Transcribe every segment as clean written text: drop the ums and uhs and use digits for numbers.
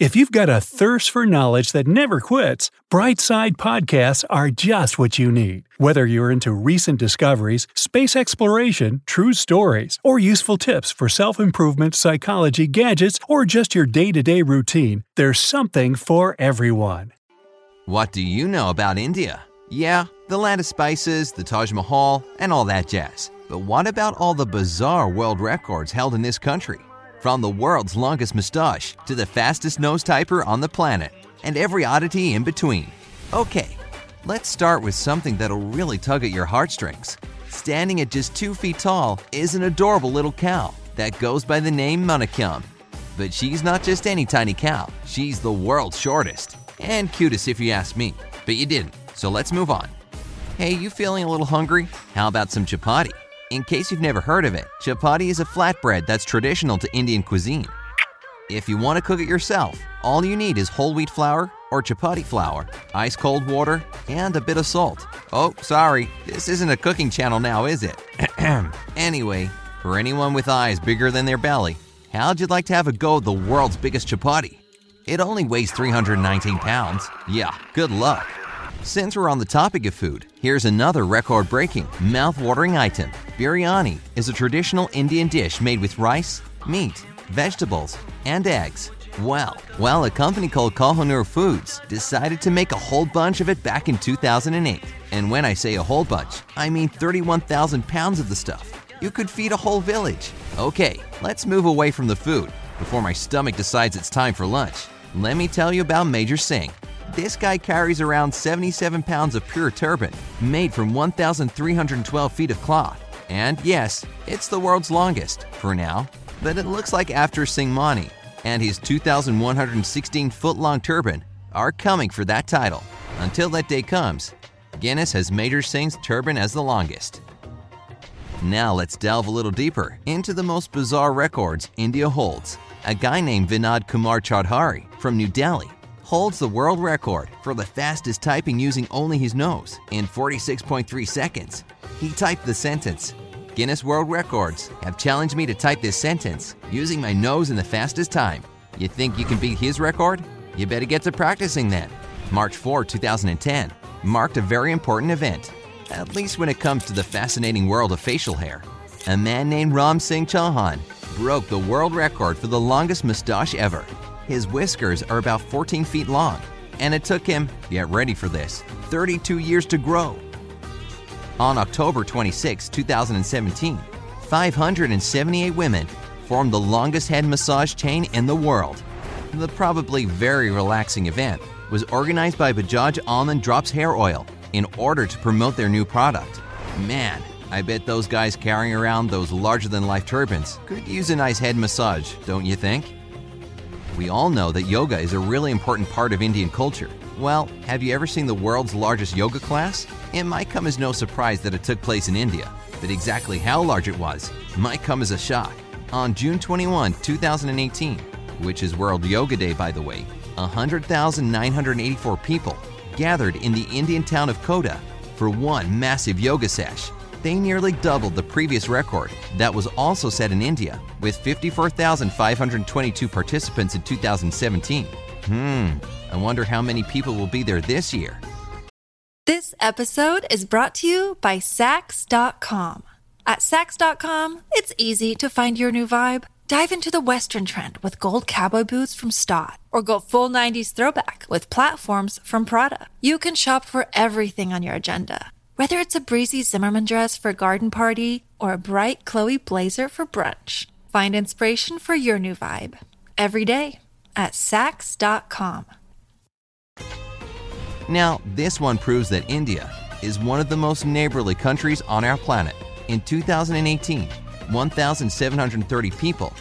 If you've got a thirst for knowledge that never quits, Brightside podcasts are just what you need. Whether you're into recent discoveries, space exploration, true stories, or useful tips for self-improvement, psychology, gadgets, or just your day-to-day routine, there's something for everyone. What do you know about India? Yeah, the land of spices, the Taj Mahal, and all that jazz. But what about all the bizarre world records held in this country? From the world's longest mustache to the fastest nose typer on the planet, and every oddity in between. Okay, let's start with something that'll really tug at your heartstrings. Standing at just 2 feet tall is an adorable little cow that goes by the name Monikyum. But she's not just any tiny cow, she's the world's shortest, and cutest if you ask me, but you didn't, so let's move on. Hey, you feeling a little hungry? How about some chapati? In case you've never heard of it, chapati is a flatbread that's traditional to Indian cuisine. If you want to cook it yourself, all you need is whole wheat flour or chapati flour, ice cold water, and a bit of salt. Oh, sorry, this isn't a cooking channel now, is it? Anyway, for anyone with eyes bigger than their belly, how'd you like to have a go at the world's biggest chapati? It only weighs 319 pounds. Yeah, good luck. Since we're on the topic of food, here's another record-breaking, mouth-watering item. Biryani is a traditional Indian dish made with rice, meat, vegetables, and eggs. Well, a company called Kohonur Foods decided to make a whole bunch of it back in 2008. And when I say a whole bunch, I mean 31,000 pounds of the stuff. You could feed a whole village. Okay, let's move away from the food before my stomach decides it's time for lunch. Let me tell you about Major Singh. This guy carries around 77 pounds of pure turban, made from 1,312 feet of cloth. And yes, it's the world's longest, for now. But it looks like after Singh Mani and his 2,116-foot-long turban are coming for that title. Until that day comes, Guinness has Major Singh's turban as the longest. Now let's delve a little deeper into the most bizarre records India holds. A guy named Vinod Kumar Chaudhary from New Delhi holds the world record for the fastest typing using only his nose in 46.3 seconds. He typed the sentence, "Guinness World Records have challenged me to type this sentence using my nose in the fastest time. You think you can beat his record? You better get to practicing then." March 4, 2010 marked a very important event, at least when it comes to the fascinating world of facial hair. A man named Ram Singh Chauhan broke the world record for the longest mustache ever. His whiskers are about 14 feet long, and it took him, get ready for this, 32 years to grow. On October 26, 2017, 578 women formed the longest head massage chain in the world. The probably very relaxing event was organized by Bajaj Almond Drops hair oil in order to promote their new product. Man, I bet those guys carrying around those larger-than-life turbans could use a nice head massage, don't you think? We all know that yoga is a really important part of Indian culture. Well, have you ever seen the world's largest yoga class? It might come as no surprise that it took place in India, but exactly how large it was might come as a shock. On June 21, 2018, which is World Yoga Day by the way, 100,984 people gathered in the Indian town of Kota for one massive yoga sesh. They nearly doubled the previous record that was also set in India with 54,522 participants in 2017. I wonder how many people will be there this year. This episode is brought to you by Saks.com. At Saks.com, it's easy to find your new vibe. Dive into the Western trend with gold cowboy boots from Staud, or go full 90s throwback with platforms from Prada. You can shop for everything on your agenda, whether it's a breezy Zimmermann dress for a garden party or a bright Chloe blazer for brunch. Find inspiration for your new vibe every day at Saks.com. Now, this one proves that India is one of the most neighborly countries on our planet. In 2018, 1,730 people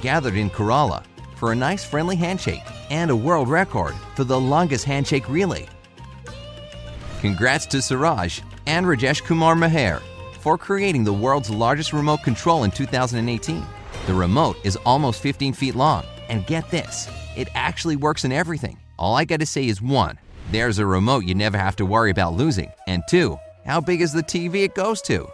gathered in Kerala for a nice friendly handshake and a world record for the longest handshake relay. Congrats to Suraj and Rajesh Kumar Maher for creating the world's largest remote control in 2018. The remote is almost 15 feet long, and get this, it actually works in everything. All I gotta say is 1, there's a remote you never have to worry about losing, and 2, how big is the TV it goes to?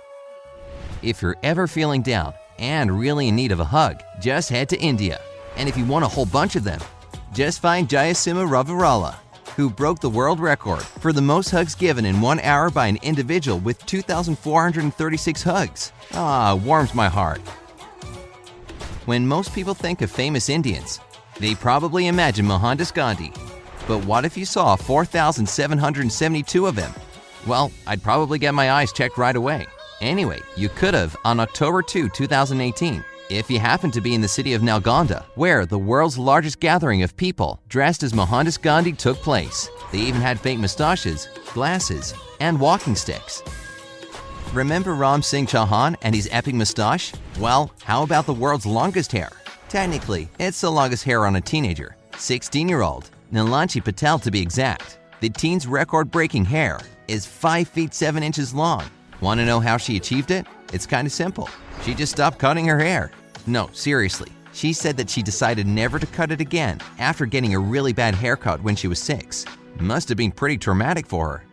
If you're ever feeling down and really in need of a hug, just head to India. And if you want a whole bunch of them, just find Jayasimha Ravirala, who broke the world record for the most hugs given in 1 hour by an individual with 2,436 hugs. Warms my heart. When most people think of famous Indians, they probably imagine Mohandas Gandhi. But what if you saw 4,772 of them? Well, I'd probably get my eyes checked right away. Anyway, you could have on October 2, 2018, if you happen to be in the city of Nalgonda, where the world's largest gathering of people dressed as Mohandas Gandhi took place. They even had fake mustaches, glasses, and walking sticks. Remember Ram Singh Chauhan and his epic mustache? Well, how about the world's longest hair? Technically, it's the longest hair on a teenager, 16-year-old Nalanchi Patel to be exact. The teen's record-breaking hair is 5 feet 7 inches long. Want to know how she achieved it? It's kind of simple. She just stopped cutting her hair. No, seriously. She said that she decided never to cut it again after getting a really bad haircut when she was 6. Must have been pretty traumatic for her.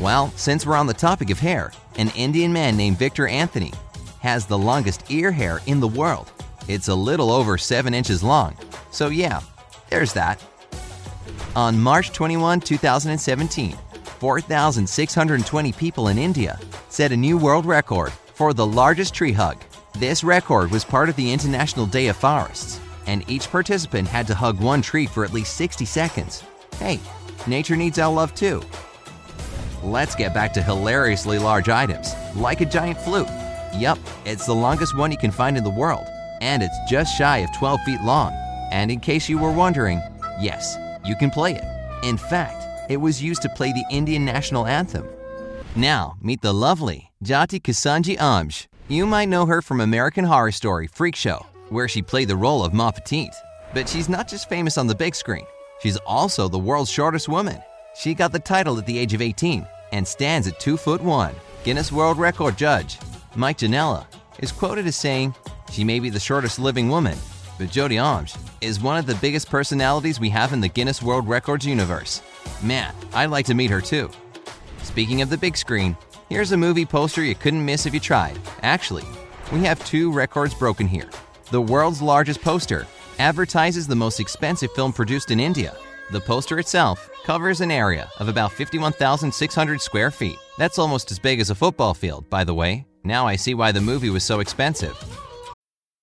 Well, since we're on the topic of hair, an Indian man named Victor Anthony has the longest ear hair in the world. It's a little over 7 inches long. So yeah, there's that. On March 21, 2017, 4,620 people in India set a new world record for the largest tree hug. This record was part of the International Day of Forests, and each participant had to hug one tree for at least 60 seconds. Hey, nature needs our love too. Let's get back to hilariously large items, like a giant flute. Yup, it's the longest one you can find in the world, and it's just shy of 12 feet long. And in case you were wondering, yes, you can play it. In fact, it was used to play the Indian national anthem. Now, meet the lovely Jati Kassanji Amj. You might know her from American Horror Story Freak Show, where she played the role of Ma Petite. But she's not just famous on the big screen, she's also the world's shortest woman. She got the title at the age of 18 and stands at 2'1". Guinness World Record judge Mike Janella is quoted as saying, "She may be the shortest living woman, but Jodi Amj is one of the biggest personalities we have in the Guinness World Records universe. Man, I'd like to meet her too." Speaking of the big screen, here's a movie poster you couldn't miss if you tried. Actually, we have 2 records broken here. The world's largest poster advertises the most expensive film produced in India. The poster itself covers an area of about 51,600 square feet. That's almost as big as a football field, by the way. Now I see why the movie was so expensive.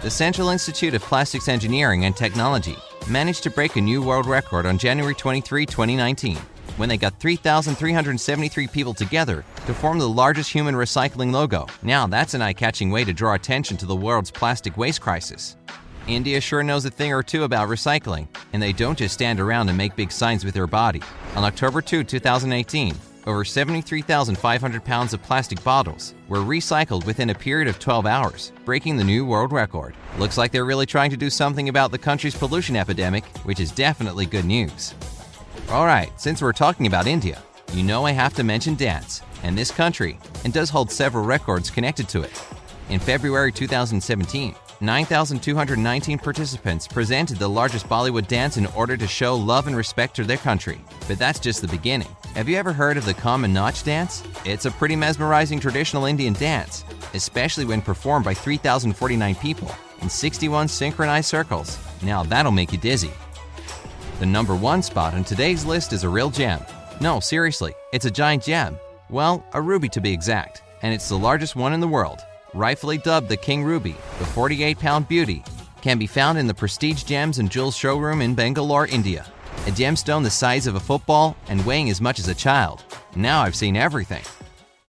The Central Institute of Plastics Engineering and Technology managed to break a new world record on January 23, 2019, when they got 3,373 people together to form the largest human recycling logo. Now that's an eye-catching way to draw attention to the world's plastic waste crisis. India sure knows a thing or two about recycling, and they don't just stand around and make big signs with their body. On October 2, 2018, over 73,500 pounds of plastic bottles were recycled within a period of 12 hours, breaking the new world record. Looks like they're really trying to do something about the country's pollution epidemic, which is definitely good news. Alright, since we're talking about India, you know I have to mention dance, and this country, and does hold several records connected to it. In February 2017, 9,219 participants presented the largest Bollywood dance in order to show love and respect to their country. But that's just the beginning. Have you ever heard of the Kommu Koya dance? It's a pretty mesmerizing traditional Indian dance, especially when performed by 3,049 people in 61 synchronized circles. Now that'll make you dizzy. The number 1 spot on today's list is a real gem. No, seriously, it's a giant gem. Well, a ruby to be exact, and it's the largest one in the world. Rightfully dubbed the King Ruby, the 48-pound beauty can be found in the Prestige Gems and Jewels showroom in Bangalore, India. A gemstone the size of a football and weighing as much as a child. Now I've seen everything.